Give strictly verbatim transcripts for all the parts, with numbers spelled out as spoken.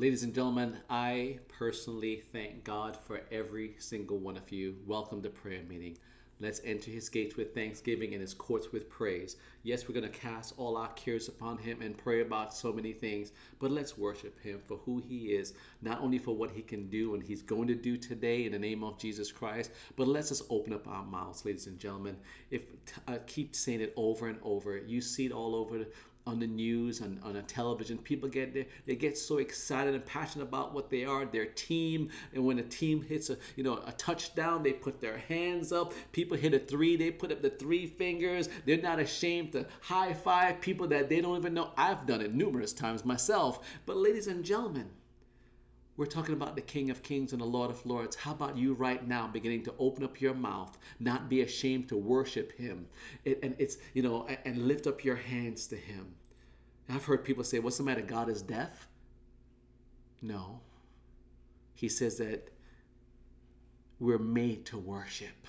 Ladies and gentlemen, I personally thank God for every single one of you. Welcome to prayer meeting. Let's enter his gates with thanksgiving and his courts with praise. Yes, we're going to cast all our cares upon him and pray about so many things, but let's worship him for who he is, not only for what he can do and he's going to do today in the name of Jesus Christ, but let's just open up our mouths, ladies and gentlemen. If I keep saying it over and over. You see it all over the on the news and on, on a television. People get there, they get so excited and passionate about what they are, their team. And when a team hits a you know a touchdown, they put their hands up. People hit a three, they put up the three fingers. They're not ashamed to high five people that they don't even know. I've done it numerous times myself. But ladies and gentlemen, we're talking about the King of Kings and the Lord of Lords. How about you right now beginning to open up your mouth, not be ashamed to worship him, it, and it's you know and lift up your hands to him. I've heard people say, "What's the matter? God is deaf?" No. He says that we're made to worship.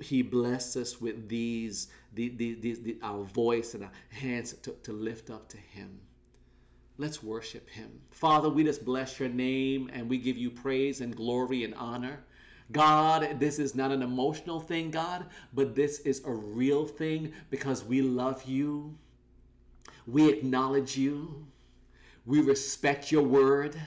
He blessed us with these, the, the, the, the, our voice and our hands to, to lift up to him. Let's worship him. Father, we just bless your name and we give you praise and glory and honor. God, this is not an emotional thing, God, but this is a real thing because we love you. We acknowledge you. We respect your word.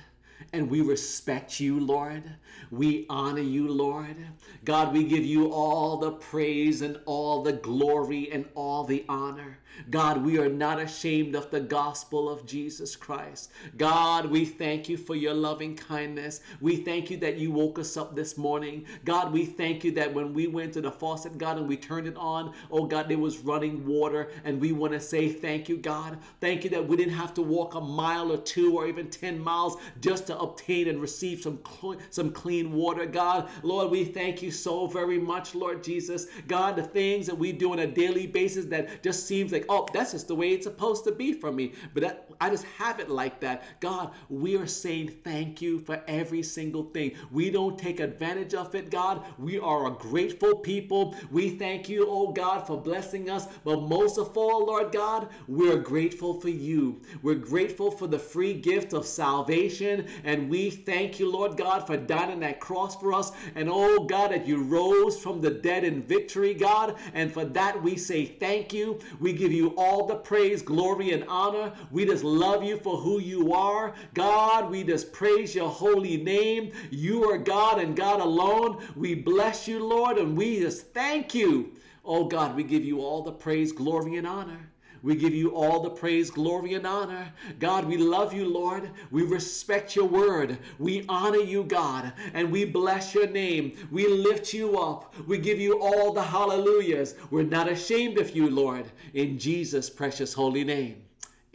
And we respect you, Lord. We honor you, Lord. God, we give you all the praise and all the glory and all the honor. God, we are not ashamed of the gospel of Jesus Christ. God, we thank you for your loving kindness. We thank you that you woke us up this morning. God, we thank you that when we went to the faucet, God, and we turned it on, oh God, there was running water. And we want to say thank you, God. Thank you that we didn't have to walk a mile or two or even ten miles just to obtain and receive some cl- some clean water, God. Lord, we thank you so very much, Lord Jesus. God, the things that we do on a daily basis that just seems like, oh, that's just the way it's supposed to be for me. But that, I just have it like that. God, we are saying thank you for every single thing. We don't take advantage of it, God. We are a grateful people. We thank you, oh God, for blessing us. But most of all, Lord God, we're grateful for you. We're grateful for the free gift of salvation. And we thank you, Lord God, for dying on that cross for us. And oh God, that you rose from the dead in victory, God. And for that, we say thank you. We give you all the praise, glory, and honor. We just love you for who you are. God, we just praise your holy name. You are God and God alone. We bless you, Lord, and we just thank you. Oh God, we give you all the praise, glory, and honor. We give you all the praise, glory, and honor. God, we love you, Lord. We respect your word. We honor you, God, and we bless your name. We lift you up. We give you all the hallelujahs. We're not ashamed of you, Lord, in Jesus' precious holy name.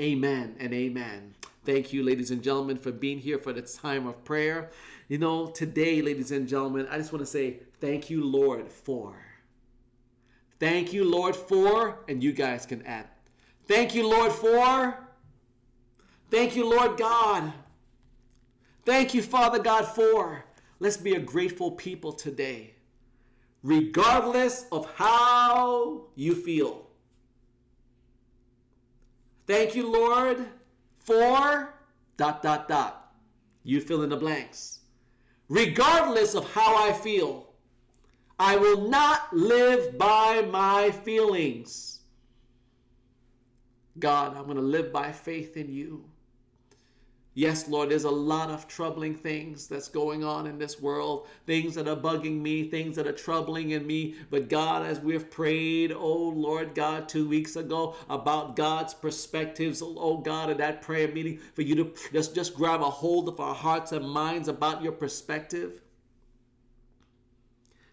Amen and amen. Thank you, ladies and gentlemen, for being here for this time of prayer. You know, today, ladies and gentlemen, I just want to say thank you, Lord, for. Thank you, Lord, for, and you guys can add. Thank you, Lord, for. Thank you, Lord God. Thank you, Father God, for. Let's be a grateful people today, regardless of how you feel. Thank you, Lord, for dot, dot, dot. You fill in the blanks. Regardless of how I feel, I will not live by my feelings. God, I'm going to live by faith in you. Yes, Lord, there's a lot of troubling things that's going on in this world, things that are bugging me, things that are troubling in me. But God, as we've prayed, oh Lord God, two weeks ago about God's perspectives, oh God, in that prayer meeting, for you to just, just grab a hold of our hearts and minds about your perspective.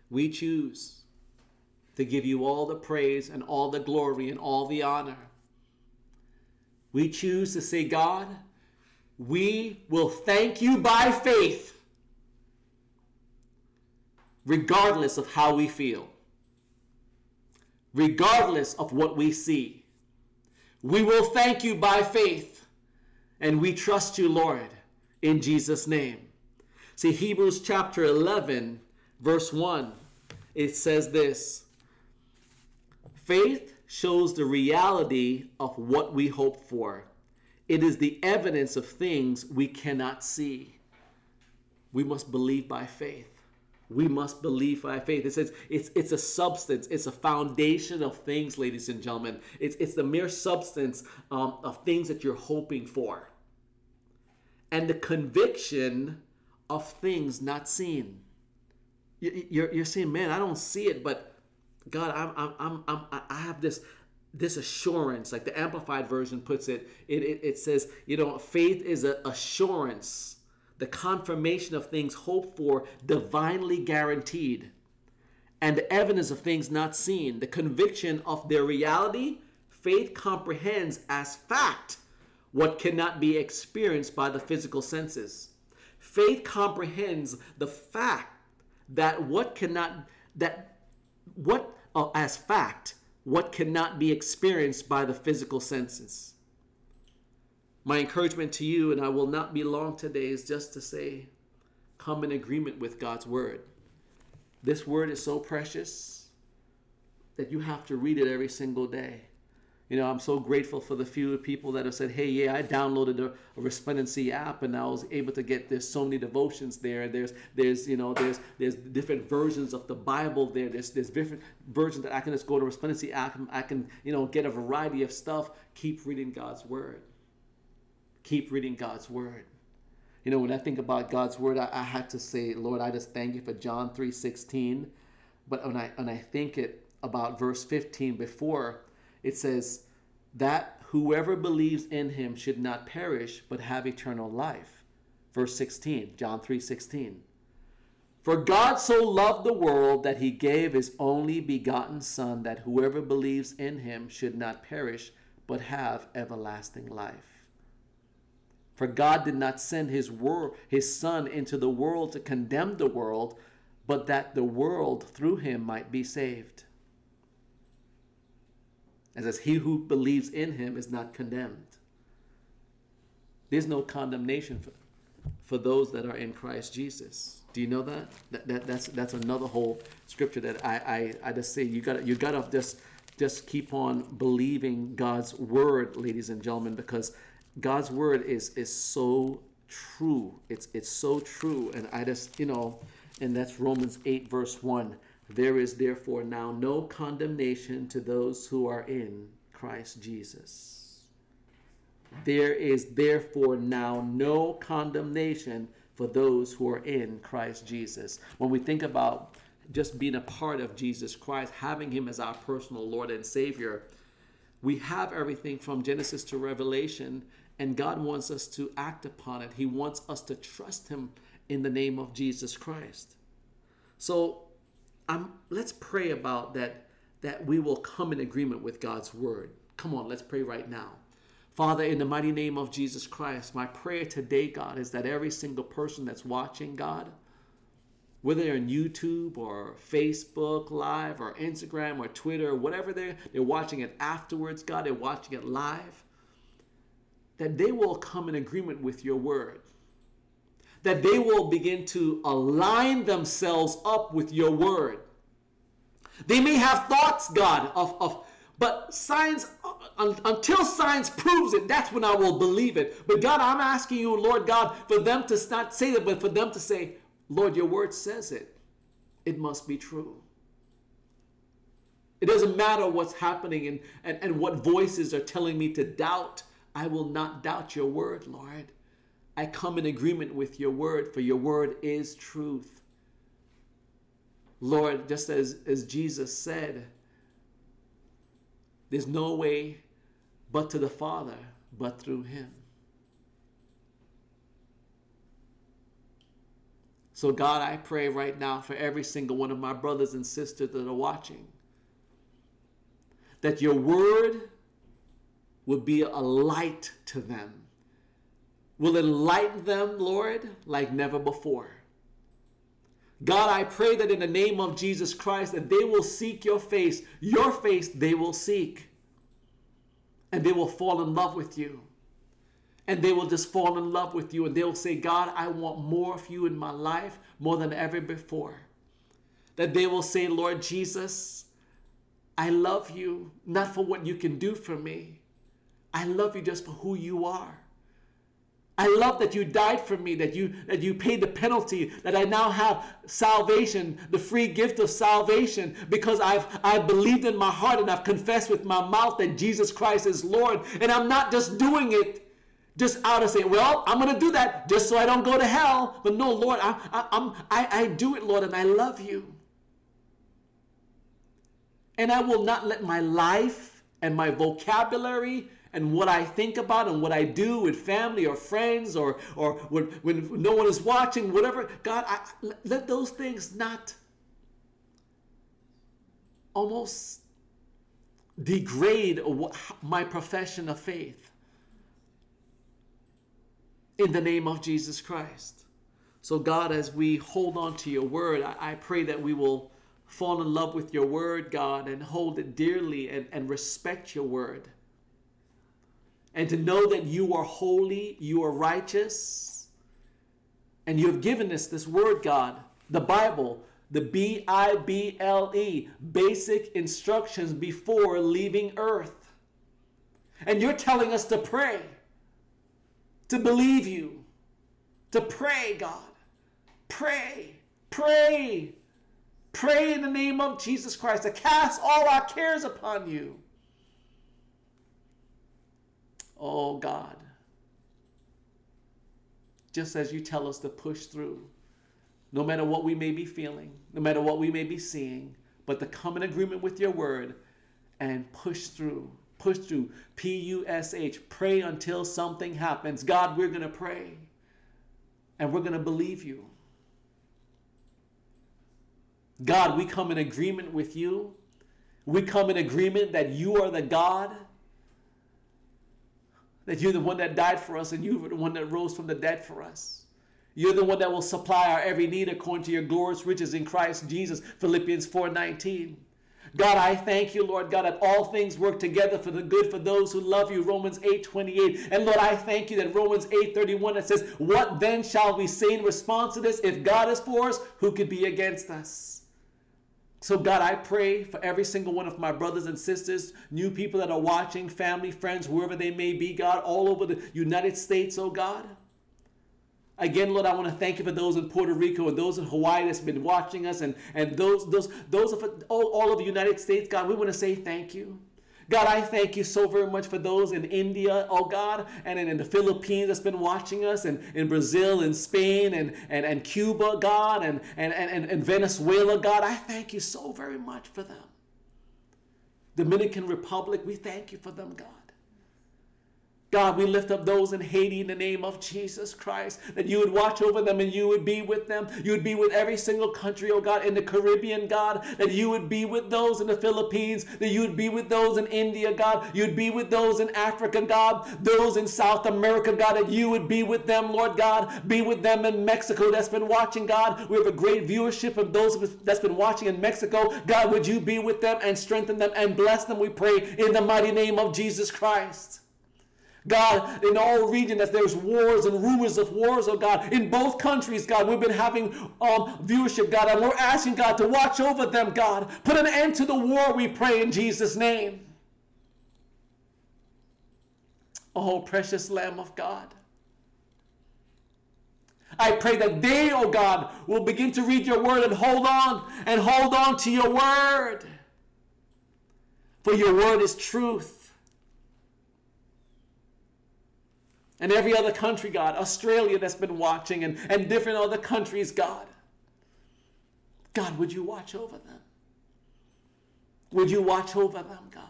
We choose to give you all the praise and all the glory and all the honor. We choose to say, God, we will thank you by faith, regardless of how we feel, regardless of what we see. We will thank you by faith, and we trust you, Lord, in Jesus' name. See, Hebrews chapter eleven, verse one, it says this, faith shows the reality of what we hope for. It is the evidence of things we cannot see. We must believe by faith. We must believe by faith. It says it's it's a substance. It's a foundation of things, ladies and gentlemen. It's it's the mere substance um, of things that you're hoping for, and the conviction of things not seen. You, you're you're saying, man, I don't see it, but God, I'm I'm I'm, I'm I have this. This assurance, like the Amplified Version puts it, it, it, it says, you know, faith is an assurance, the confirmation of things hoped for, divinely guaranteed, and the evidence of things not seen, the conviction of their reality. Faith comprehends as fact what cannot be experienced by the physical senses. Faith comprehends the fact that what cannot, that what uh, as fact, what cannot be experienced by the physical senses. My encouragement to you, and I will not be long today, is just to say, come in agreement with God's word. This word is so precious that you have to read it every single day. You know, I'm so grateful for the few people that have said, hey, yeah, I downloaded a, a Resplendency app and I was able to get, there's so many devotions there. There's, there's, you know, there's, there's different versions of the Bible there. There's, there's different versions that I can just go to Resplendency app and I can, you know, get a variety of stuff. Keep reading God's word. Keep reading God's word. You know, when I think about God's word, I, I had to say, Lord, I just thank you for John three sixteen. But when I, when I think it about verse fifteen before, it says that whoever believes in him should not perish, but have eternal life. Verse sixteen, John three sixteen. For God so loved the world that he gave his only begotten son, that whoever believes in him should not perish, but have everlasting life. For God did not send his word, his son into the world to condemn the world, but that the world through him might be saved. It says, he who believes in him is not condemned. There's no condemnation for, for those that are in Christ Jesus. Do you know that? that, that that's that's another whole scripture that I I, I just say you got you got to just just keep on believing God's word, ladies and gentlemen, because God's word is is so true. It's it's so true, and I just you know, and that's Romans eight verse one. There is therefore now no condemnation to those who are in Christ Jesus. There is therefore now no condemnation for those who are in Christ Jesus. When we think about just being a part of Jesus Christ, having him as our personal Lord and Savior, we have everything from Genesis to Revelation, and God wants us to act upon it. He wants us to trust him in the name of Jesus Christ. So, Um, let's pray about that, that we will come in agreement with God's word. Come on, let's pray right now. Father, in the mighty name of Jesus Christ, my prayer today, God, is that every single person that's watching, God, whether they're on YouTube or Facebook Live or Instagram or Twitter, whatever they're, they're watching it afterwards, God, they're watching it live, that they will come in agreement with your word. That they will begin to align themselves up with your word. They may have thoughts, God, of, of but science, until science proves it, that's when I will believe it. But God, I'm asking you, Lord God, for them to not say that, but for them to say, Lord, your word says it. It must be true. It doesn't matter what's happening and, and, and what voices are telling me to doubt. I will not doubt your word, Lord. I come in agreement with your word, for your word is truth. Lord, just as, as Jesus said, there's no way but to the Father, but through him. So God, I pray right now for every single one of my brothers and sisters that are watching, that your word will be a light to them. Will enlighten them, Lord, like never before. God, I pray that in the name of Jesus Christ, that they will seek your face. Your face they will seek. And they will fall in love with you. And they will just fall in love with you. And they will say, God, I want more of you in my life, more than ever before. That they will say, Lord Jesus, I love you, not for what you can do for me. I love you just for who you are. I love that you died for me, that you that you paid the penalty, that I now have salvation, the free gift of salvation, because I've I believed in my heart and I've confessed with my mouth that Jesus Christ is Lord. And I'm not just doing it just out of saying, well, I'm going to do that just so I don't go to hell. But no, Lord, I, I, I'm, I, I do it, Lord, and I love you. And I will not let my life and my vocabulary and what I think about and what I do with family or friends or, or when, when no one is watching, whatever, God, I, let those things not almost degrade my profession of faith in the name of Jesus Christ. So God, as we hold on to your word, I, I pray that we will fall in love with your word, God, and hold it dearly and, and respect your word. And to know that you are holy, you are righteous, and you have given us this word, God, the Bible, the B I B L E, basic instructions before leaving earth. And you're telling us to pray, to believe you, to pray, God. Pray, pray, pray in the name of Jesus Christ, to cast all our cares upon you. Oh, God, just as you tell us to push through, no matter what we may be feeling, no matter what we may be seeing, but to come in agreement with your word and push through, push through, P U S H, pray until something happens. God, we're going to pray and we're going to believe you. God, we come in agreement with you. We come in agreement that you are the God, that you're the one that died for us and you're the one that rose from the dead for us. You're the one that will supply our every need according to your glorious riches in Christ Jesus, Philippians four nineteen. God, I thank you, Lord God, that all things work together for the good for those who love you, Romans eight twenty-eight. And Lord, I thank you that Romans eight thirty-one, that says, what then shall we say in response to this? If God is for us, who could be against us? So God, I pray for every single one of my brothers and sisters, new people that are watching, family, friends, wherever they may be, God, all over the United States, oh God. Again, Lord, I want to thank you for those in Puerto Rico and those in Hawaii that's been watching us and, and those those those of all, all over the United States, God, we want to say thank you. God, I thank you so very much for those in India, oh God, and in the Philippines that's been watching us, and in Brazil and Spain and, and, and Cuba, God, and, and, and, and Venezuela, God. I thank you so very much for them. Dominican Republic, we thank you for them, God. God, we lift up those in Haiti in the name of Jesus Christ, that you would watch over them and you would be with them. You would be with every single country, oh God, in the Caribbean, God, that you would be with those in the Philippines, that you would be with those in India, God, you'd be with those in Africa, God, those in South America, God, that you would be with them, Lord God, be with them in Mexico that's been watching, God. We have a great viewership of those that's been watching in Mexico. God, would you be with them and strengthen them and bless them, we pray, in the mighty name of Jesus Christ. God, in all regions, that there's wars and rumors of wars, oh God, in both countries, God, we've been having um, viewership, God, and we're asking, God, to watch over them, God. Put an end to the war, we pray, in Jesus' name. Oh, precious Lamb of God. I pray that they, oh God, will begin to read your word and hold on, and hold on to your word. For your word is truth. And every other country, God, Australia that's been watching, and, and different other countries, God. God, would you watch over them? Would you watch over them, God?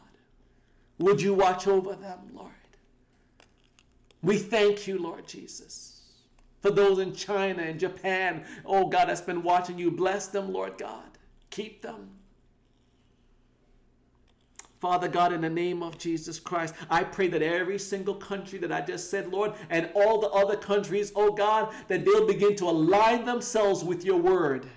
Would you watch over them, Lord? We thank you, Lord Jesus. For those in China and Japan, oh God, that's been watching you, bless them, Lord God. Keep them. Father God, in the name of Jesus Christ, I pray that every single country that I just said, Lord, and all the other countries, oh God, that they'll begin to align themselves with your word.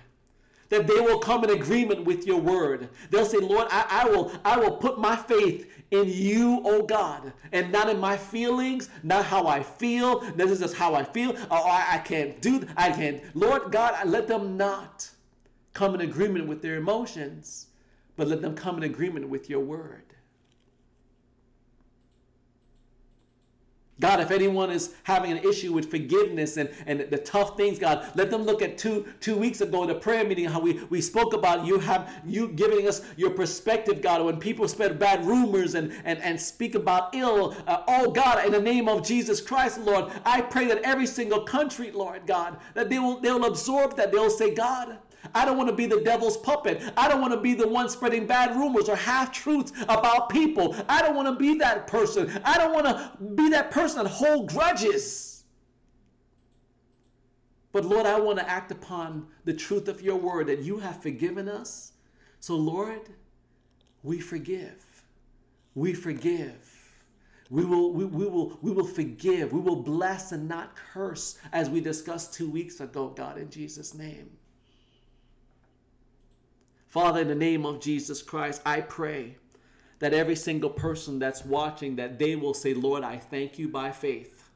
That they will come in agreement with your word. They'll say, Lord, I, I will I will put my faith in you, oh God, and not in my feelings, not how I feel. This is just how I feel. Oh, I, I can't do, I can't. Lord God, let them not come in agreement with their emotions, but let them come in agreement with your word. God, if anyone is having an issue with forgiveness and, and the tough things, God, let them look at two two weeks ago, the prayer meeting, how we, we spoke about you have you giving us your perspective, God, when people spread bad rumors and, and, and speak about ill. Uh, oh, God, in the name of Jesus Christ, Lord, I pray that every single country, Lord God, that they will they'll absorb that. They'll say, God, I don't want to be the devil's puppet. I don't want to be the one spreading bad rumors or half-truths about people. I don't want to be that person. I don't want to be that person that holds grudges. But Lord, I want to act upon the truth of your word that you have forgiven us. So Lord, we forgive. We forgive. We will, we, we will, we will forgive. We will bless and not curse, as we discussed two weeks ago, God, in Jesus' name. Father, in the name of Jesus Christ, I pray that every single person that's watching, that they will say, Lord, I thank you by faith.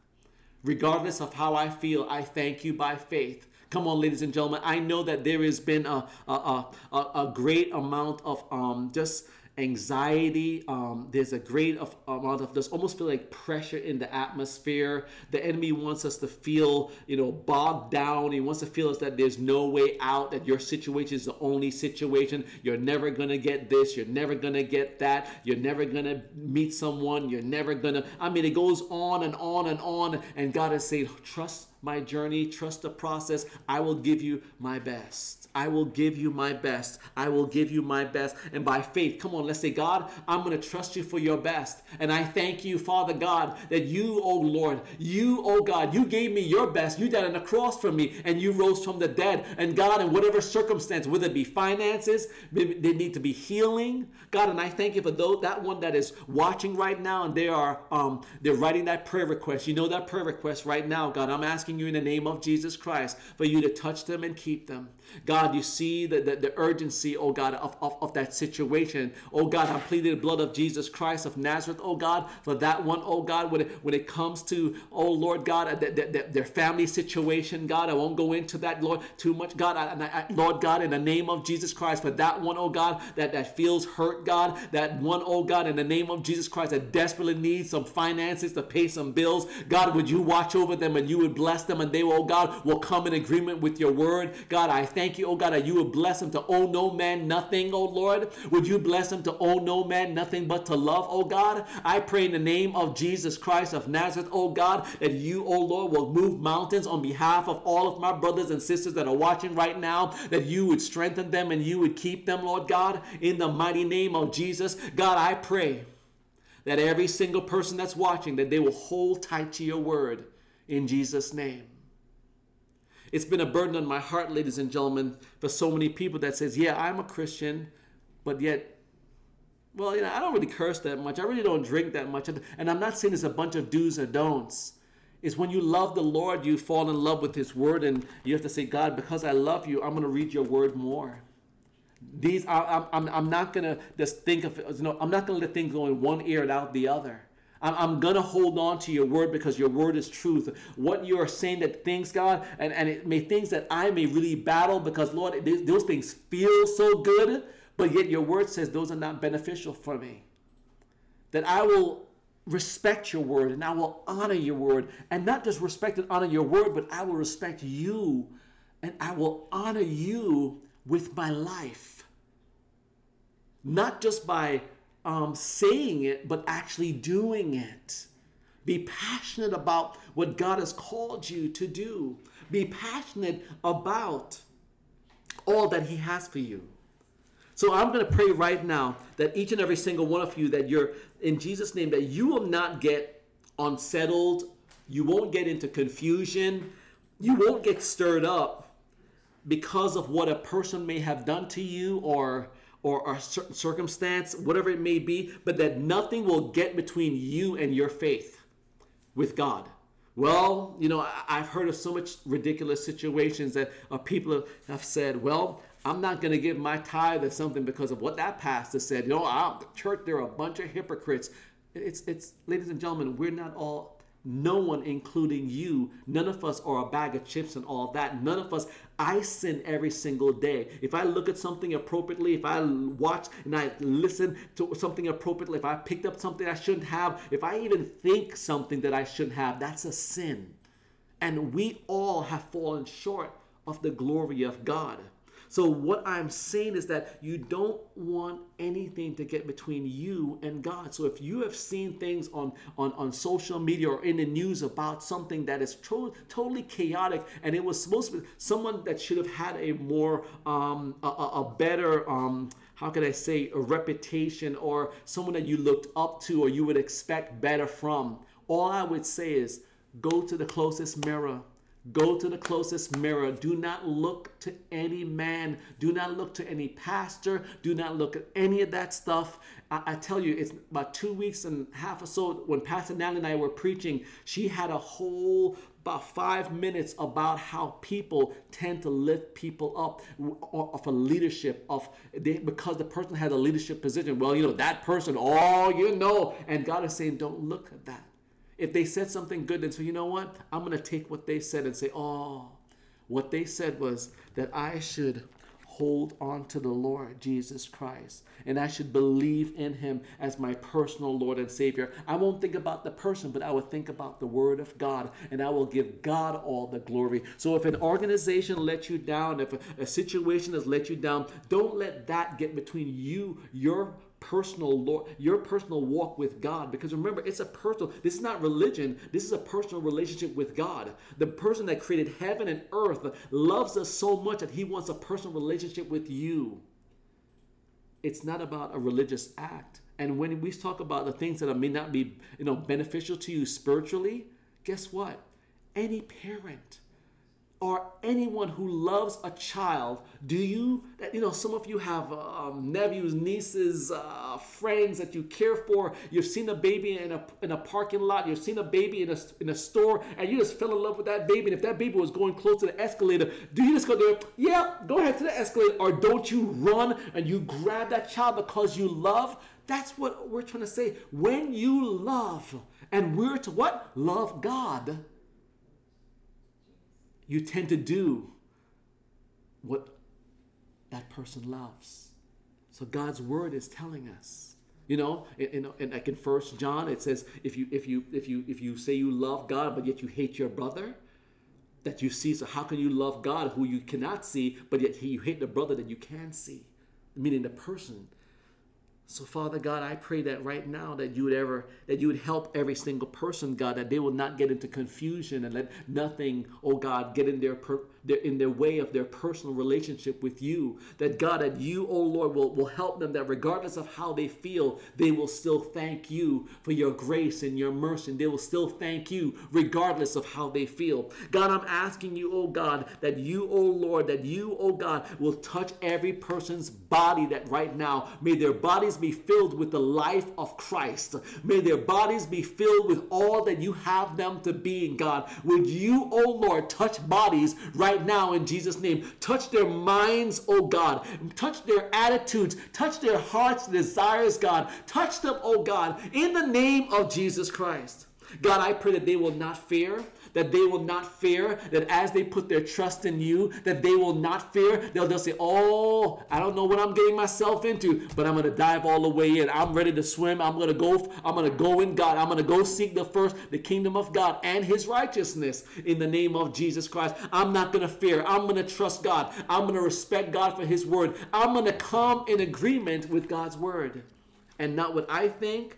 Regardless of how I feel, I thank you by faith. Come on, ladies and gentlemen. I know that there has been a, a, a, a great amount of um, just anxiety. Um, there's a great of, amount of, there's almost feel like pressure in the atmosphere. The enemy wants us to feel, you know, bogged down. He wants to feel us that there's no way out, that your situation is the only situation. You're never going to get this. You're never going to get that. You're never going to meet someone. You're never going to, I mean, it goes on and on and on. And God is saying, trust my journey, trust the process. I will give you my best. I will give you my best. I will give you my best. And by faith, come on, let's say, God, I'm going to trust you for your best. And I thank you, Father God, that you, oh Lord, you, oh God, you gave me your best. You died on the cross for me and you rose from the dead. And God, in whatever circumstance, whether it be finances, maybe they need to be healing. God, and I thank you for those, that one that is watching right now and they are, um, they're writing that prayer request. You know that prayer request right now, God, I'm asking you in the name of Jesus Christ for you to touch them and keep them. God, you see the, the, the urgency, oh God, of, of, of that situation. Oh God, I plead the blood of Jesus Christ of Nazareth, oh God, for that one, oh God, when it, when it comes to, oh Lord God, the, the, the, their family situation, God, I won't go into that, Lord, too much, God, I, I, Lord God, in the name of Jesus Christ, for that one, oh God, that, that feels hurt, God, that one, oh God, in the name of Jesus Christ, that desperately needs some finances to pay some bills, God, would you watch over them and you would bless them and they, oh God, will come in agreement with your word. God, I thank you, oh God, that you would bless them to owe no man nothing, oh Lord. Would you bless them to owe no man nothing but to love, oh God? I pray in the name of Jesus Christ of Nazareth, oh God, that you, oh Lord, will move mountains on behalf of all of my brothers and sisters that are watching right now, that you would strengthen them and you would keep them, Lord God, in the mighty name of Jesus. God, I pray that every single person that's watching, that they will hold tight to your word in Jesus' name. It's been a burden on my heart, ladies and gentlemen, for so many people that says, yeah, I'm a Christian, but yet, well, you know, I don't really curse that much. I really don't drink that much. And I'm not saying there's a bunch of do's or don'ts. It's when you love the Lord, you fall in love with his word, and you have to say, God, because I love you, I'm going to read your word more. These, I, I'm, I'm not going to just think of, you know, I'm not going to let things go in one ear and out the other. I'm going to hold on to your word because your word is truth. What you are saying that things, God, and, and it may things that I may really battle because, Lord, it, those things feel so good, but yet your word says those are not beneficial for me. That I will respect your word and I will honor your word. And not just respect and honor your word, but I will respect you and I will honor you with my life. Not just by Um, saying it, but actually doing it. Be passionate about what God has called you to do. Be passionate about all that he has for you. So I'm going to pray right now that each and every single one of you, that you're in Jesus' name, that you will not get unsettled. You won't get into confusion. You won't get stirred up because of what a person may have done to you or or a certain circumstance, whatever it may be, but that nothing will get between you and your faith with God. Well, you know, I've heard of so much ridiculous situations that people have said, well, I'm not going to give my tithe or something because of what that pastor said. You know, I'm, the church, they're a bunch of hypocrites. It's, it's, ladies and gentlemen, we're not all No one, including you. None of us are a bag of chips and all that. None of us. I sin every single day. If I look at something appropriately, if I watch and I listen to something appropriately, if I picked up something I shouldn't have, if I even think something that I shouldn't have, that's a sin. And we all have fallen short of the glory of God. So what I'm saying is that you don't want anything to get between you and God. So if you have seen things on, on, on social media or in the news about something that is tro- totally chaotic, and it was supposed to be someone that should have had a more, um, a, a better, um, how can I say, a reputation, or someone that you looked up to or you would expect better from, all I would say is go to the closest mirror. Go to the closest mirror. Do not look to any man. Do not look to any pastor. Do not look at any of that stuff. I, I tell you, it's about two weeks and a half or so when Pastor Natalie and I were preaching, she had a whole about five minutes about how people tend to lift people up of a leadership of they, because the person had a leadership position. Well, you know, that person, oh, you know. And God is saying, don't look at that. If they said something good, then so you know what? I'm going to take what they said and say, oh, what they said was that I should hold on to the Lord Jesus Christ, and I should believe in him as my personal Lord and Savior. I won't think about the person, but I will think about the Word of God, and I will give God all the glory. So if an organization let you down, if a, a situation has let you down, don't let that get between you, your personal Lord, your personal walk with God, because remember, it's a personal, this is not religion, this is a personal relationship with God. The person that created heaven and earth loves us so much that he wants a personal relationship with you. It's not about a religious act. And when we talk about the things that may not be, you know, beneficial to you spiritually, guess what? Any parent or anyone who loves a child, do you, you know, some of you have um, nephews, nieces, uh, friends that you care for. You've seen a baby in a in a parking lot. You've seen a baby in a in a store, and you just fell in love with that baby. And if that baby was going close to the escalator, do you just go there? Yeah, go ahead to the escalator, or don't you run and you grab that child because you love? That's what we're trying to say. When you love, and we're to what? Love God. You tend to do what that person loves. So God's word is telling us, you know, in, in, like in First John, it says, if you if you if you if you say you love God but yet you hate your brother that you see, so how can you love God who you cannot see, but yet you hate the brother that you can see, meaning the person. So Father God, I pray that right now that you would ever, that you would help every single person, God, that they will not get into confusion and let nothing, oh God, get in their, per, their in their way of their personal relationship with you. That God, that you, oh Lord, will, will help them, that regardless of how they feel, they will still thank you for your grace and your mercy. And they will still thank you regardless of how they feel. God, I'm asking you, oh God, that you, oh Lord, that you, oh God, will touch every person's body, that right now may their bodies be filled with the life of Christ. May their bodies be filled with all that you have them to be in, God. Would you, oh Lord, touch bodies right now in Jesus' name. Touch their minds, oh God. Touch their attitudes. Touch their hearts' desires, God. Touch them, oh God, in the name of Jesus Christ. God, I pray that they will not fear, that they will not fear, that as they put their trust in you, that they will not fear. They'll just say, oh, I don't know what I'm getting myself into, but I'm going to dive all the way in. I'm ready to swim. I'm going to go. I'm going to go in God. I'm going to go seek the first, the kingdom of God and his righteousness in the name of Jesus Christ. I'm not going to fear. I'm going to trust God. I'm going to respect God for his word. I'm going to come in agreement with God's word and not what I think.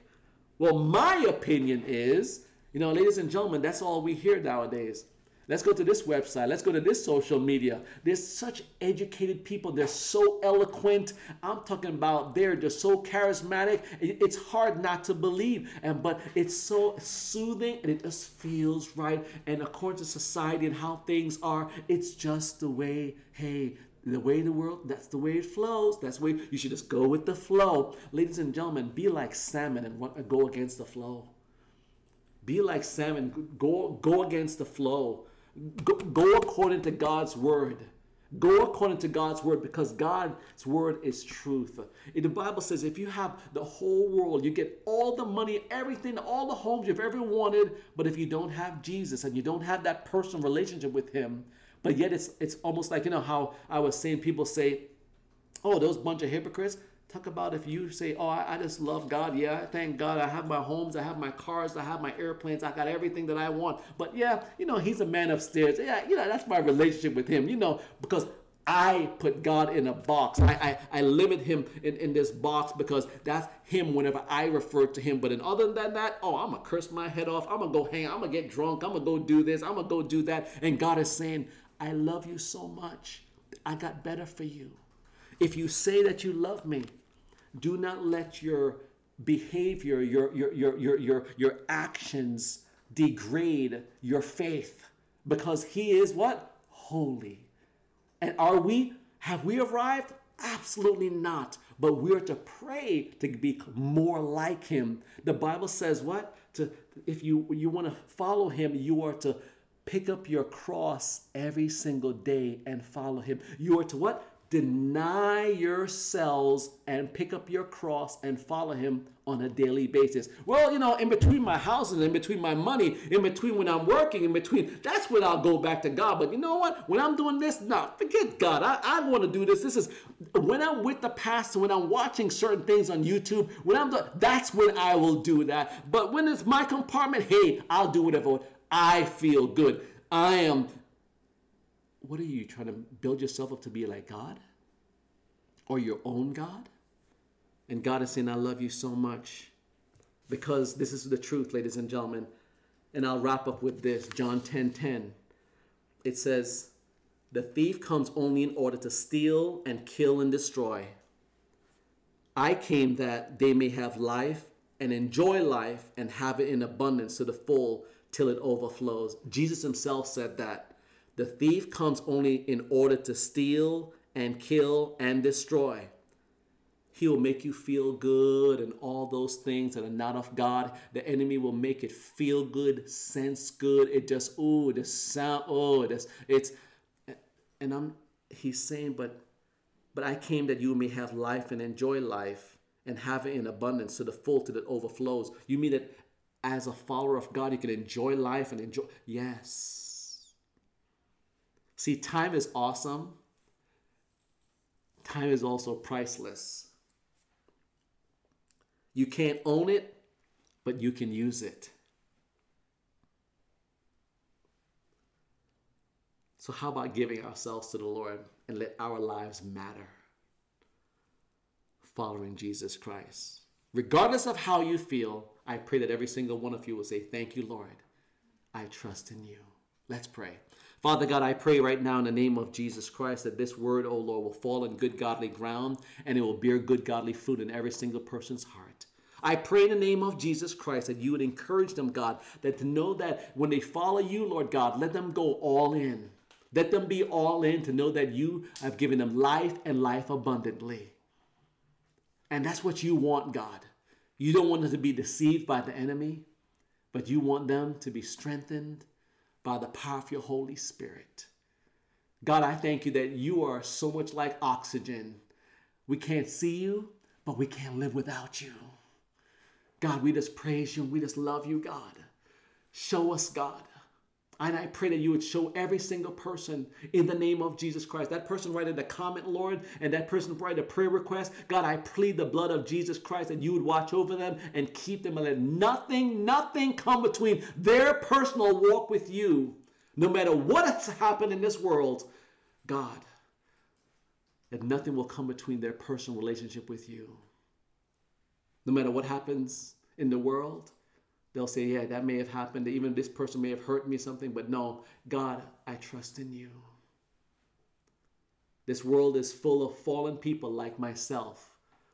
Well, my opinion is, you know, ladies and gentlemen, that's all we hear nowadays. Let's go to this website. Let's go to this social media. There's such educated people. They're so eloquent. I'm talking about they're just so charismatic. It's hard not to believe. And but it's so soothing and it just feels right. And according to society and how things are, it's just the way, hey, the way the world, that's the way it flows. That's the way you should just go with the flow. Ladies and gentlemen, be like salmon and go against the flow. Be like salmon. Go, go against the flow. Go, go according to God's word. Go according to God's word, because God's word is truth. The Bible says if you have the whole world, you get all the money, everything, all the homes you've ever wanted, but if you don't have Jesus and you don't have that personal relationship with him, but yet it's it's almost like, you know, how I was saying, people say, oh, those bunch of hypocrites. Talk about if you say, oh, I, I just love God. Yeah, thank God. I have my homes. I have my cars. I have my airplanes. I got everything that I want. But yeah, you know, he's a man upstairs. Yeah, you know, that's my relationship with him, you know, because I put God in a box. I I, I limit him in, in this box because that's him whenever I refer to him. But in other than that, oh, I'm going to curse my head off. I'm going to go hang. I'm going to get drunk. I'm going to go do this. I'm going to go do that. And God is saying, I love you so much. I got better for you. If you say that you love me, do not let your behavior, your your your your your, your actions degrade your faith, because he is what? Holy. And are we, have we arrived? Absolutely not. But we're to pray to be more like him. The Bible says what? To if you you want to follow him, you are to pick up your cross every single day and follow him. You are to what? Deny yourselves and pick up your cross and follow him on a daily basis. Well, you know, in between my houses, in between my money, in between when I'm working, in between, that's when I'll go back to God. But you know what? When I'm doing this, nah, forget God. I, I want to do this. This is when I'm with the pastor, when I'm watching certain things on YouTube, when I'm doing, that's when I will do that. But when it's my compartment, hey, I'll do whatever. I feel good. I am. What are you trying to build yourself up to be like God or your own God? And God is saying, I love you so much, because this is the truth, ladies and gentlemen. And I'll wrap up with this. John ten ten. It says, the thief comes only in order to steal and kill and destroy. I came that they may have life and enjoy life and have it in abundance to the full till it overflows. Jesus himself said that. The thief comes only in order to steal and kill and destroy. He will make you feel good and all those things that are not of God. The enemy will make it feel good, sense good. It just, ooh, the sound, oh, this, it's, and I'm, he's saying, but, but I came that you may have life and enjoy life and have it in abundance to the full, till it overflows. You mean that as a follower of God, you can enjoy life and enjoy, yes. See, time is awesome. Time is also priceless. You can't own it, but you can use it. So how about giving ourselves to the Lord and let our lives matter? Following Jesus Christ. Regardless of how you feel, I pray that every single one of you will say, thank you, Lord. I trust in you. Let's pray. Father God, I pray right now in the name of Jesus Christ that this word, O Lord, will fall in good godly ground and it will bear good godly fruit in every single person's heart. I pray in the name of Jesus Christ that you would encourage them, God, that to know that when they follow you, Lord God, let them go all in. Let them be all in to know that you have given them life and life abundantly. And that's what you want, God. You don't want them to be deceived by the enemy, but you want them to be strengthened by the power of your Holy Spirit. God, I thank you that you are so much like oxygen. We can't see you, but we can't live without you. God, we just praise you. We just love you, God. Show us, God. And I pray that you would show every single person in the name of Jesus Christ. That person writing the comment, Lord, and that person writing a prayer request. God, I plead the blood of Jesus Christ that you would watch over them and keep them and let nothing, nothing come between their personal walk with you. No matter what has happened in this world, God, that nothing will come between their personal relationship with you. No matter what happens in the world, they'll say, yeah, that may have happened. Even this person may have hurt me something. But no, God, I trust in you. This world is full of fallen people like myself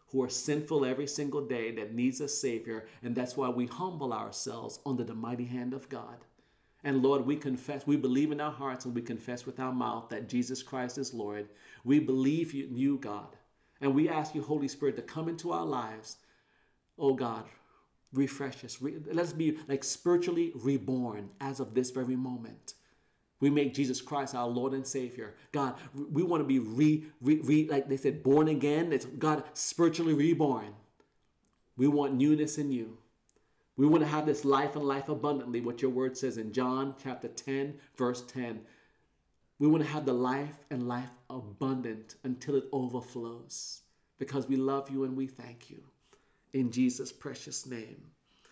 who are sinful every single day that needs a Savior. And that's why we humble ourselves under the mighty hand of God. And Lord, we confess, we believe in our hearts and we confess with our mouth that Jesus Christ is Lord. We believe in you, God. And we ask you, Holy Spirit, to come into our lives. Oh God, refresh us. Let us be like spiritually reborn as of this very moment. We make Jesus Christ our Lord and Savior. God, we want to be re, re, re, like they said, born again. It's God spiritually reborn. We want newness in you. We want to have this life and life abundantly, what your word says in John chapter ten, verse ten. We want to have the life and life abundant until it overflows, because we love you and we thank you. In Jesus' precious name.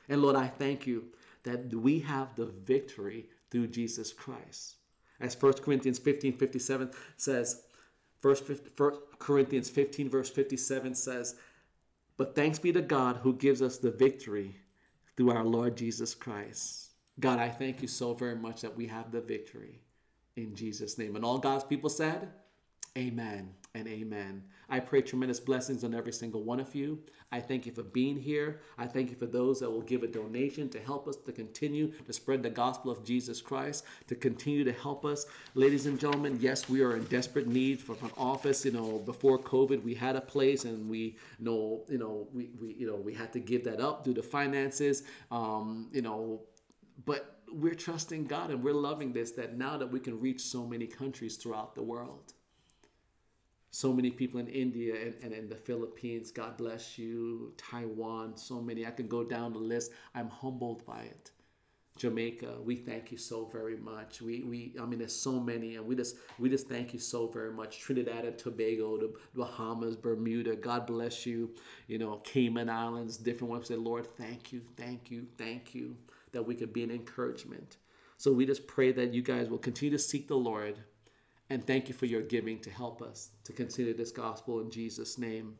And Lord, I thank you that we have the victory through Jesus Christ. As First Corinthians fifteen fifty-seven says, First Corinthians fifteen verse fifty-seven says, "But thanks be to God who gives us the victory through our Lord Jesus Christ." God, I thank you so very much that we have the victory in Jesus' name. And all God's people said, amen and amen. I pray tremendous blessings on every single one of you. I thank you for being here. I thank you for those that will give a donation to help us to continue to spread the gospel of Jesus Christ, to continue to help us. Ladies and gentlemen, yes, we are in desperate need for an office. You know, before COVID, we had a place and we you know, you know, we, we you know, we had to give that up due to finances. Um, you know, but we're trusting God and we're loving this, that now that we can reach so many countries throughout the world. So many people in India and, and in the Philippines, God bless you, Taiwan, so many. I can go down the list. I'm humbled by it. Jamaica, we thank you so very much. We, we, I mean, there's so many, and we just, we just thank you so very much. Trinidad and Tobago, the Bahamas, Bermuda, God bless you. You know, Cayman Islands, different ones. Say, Lord, thank you, thank you, thank you, that we could be an encouragement. So we just pray that you guys will continue to seek the Lord. And thank you for your giving to help us to consider this gospel in Jesus' name.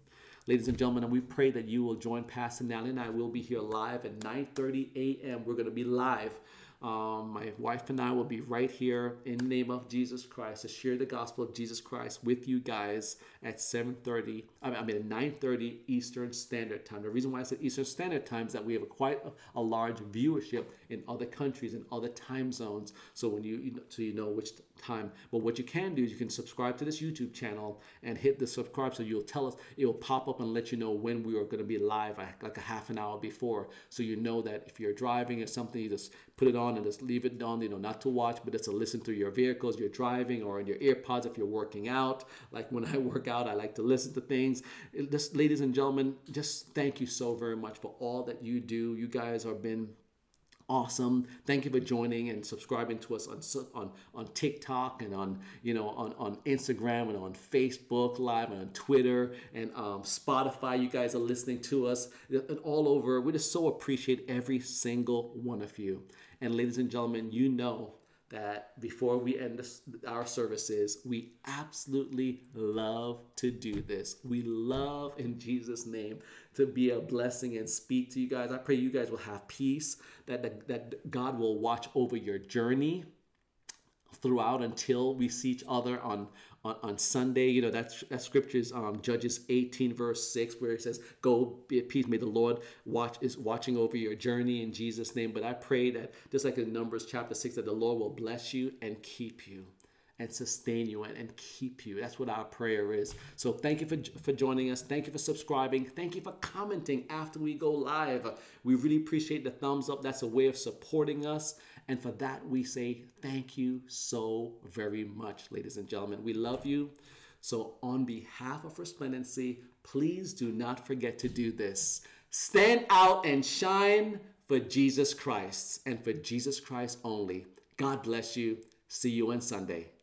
Ladies and gentlemen, and we pray that you will join Pastor Natalie and I. We'll be here live at nine thirty a.m. We're going to be live. Um, my wife and I will be right here in the name of Jesus Christ to share the gospel of Jesus Christ with you guys at seven thirty. I mean, I mean, nine thirty Eastern Standard Time. The reason why I said Eastern Standard Time is that we have a quite a, a large viewership in other countries and other time zones. So when you, you know, so you know which time. But what you can do is you can subscribe to this YouTube channel and hit the subscribe, so you'll tell us, it will pop up and let you know when we are going to be live, like a half an hour before. So you know that if you're driving or something, you just put it on and just leave it on, you know, not to watch, but just to listen through your vehicles, you're driving, or in your earpods if you're working out. Like when I work out, I like to listen to things. It just, ladies and gentlemen, just thank you so very much for all that you do. You guys have been awesome. Thank you for joining and subscribing to us on on on TikTok and on you know on, on Instagram and on Facebook Live and on Twitter and um, Spotify. You guys are listening to us and all over. We just so appreciate every single one of you. And ladies and gentlemen, you know that before we end this, our services, we absolutely love to do this. We love, in Jesus' name, to be a blessing and speak to you guys. I pray you guys will have peace, that, that, that God will watch over your journey throughout until we see each other on on, on Sunday. You know, that's, that scripture is um, Judges eighteen, verse six, where it says, "Go, be at peace. May the Lord watch is watching over your journey in Jesus' name." But I pray that, just like in Numbers chapter six, that the Lord will bless you and keep you and sustain you and, and keep you. That's what our prayer is. So thank you for, for joining us. Thank you for subscribing. Thank you for commenting after we go live. We really appreciate the thumbs up. That's a way of supporting us. And for that, we say thank you so very much, ladies and gentlemen. We love you. So on behalf of Resplendency, please do not forget to do this. Stand out and shine for Jesus Christ, and for Jesus Christ only. God bless you. See you on Sunday.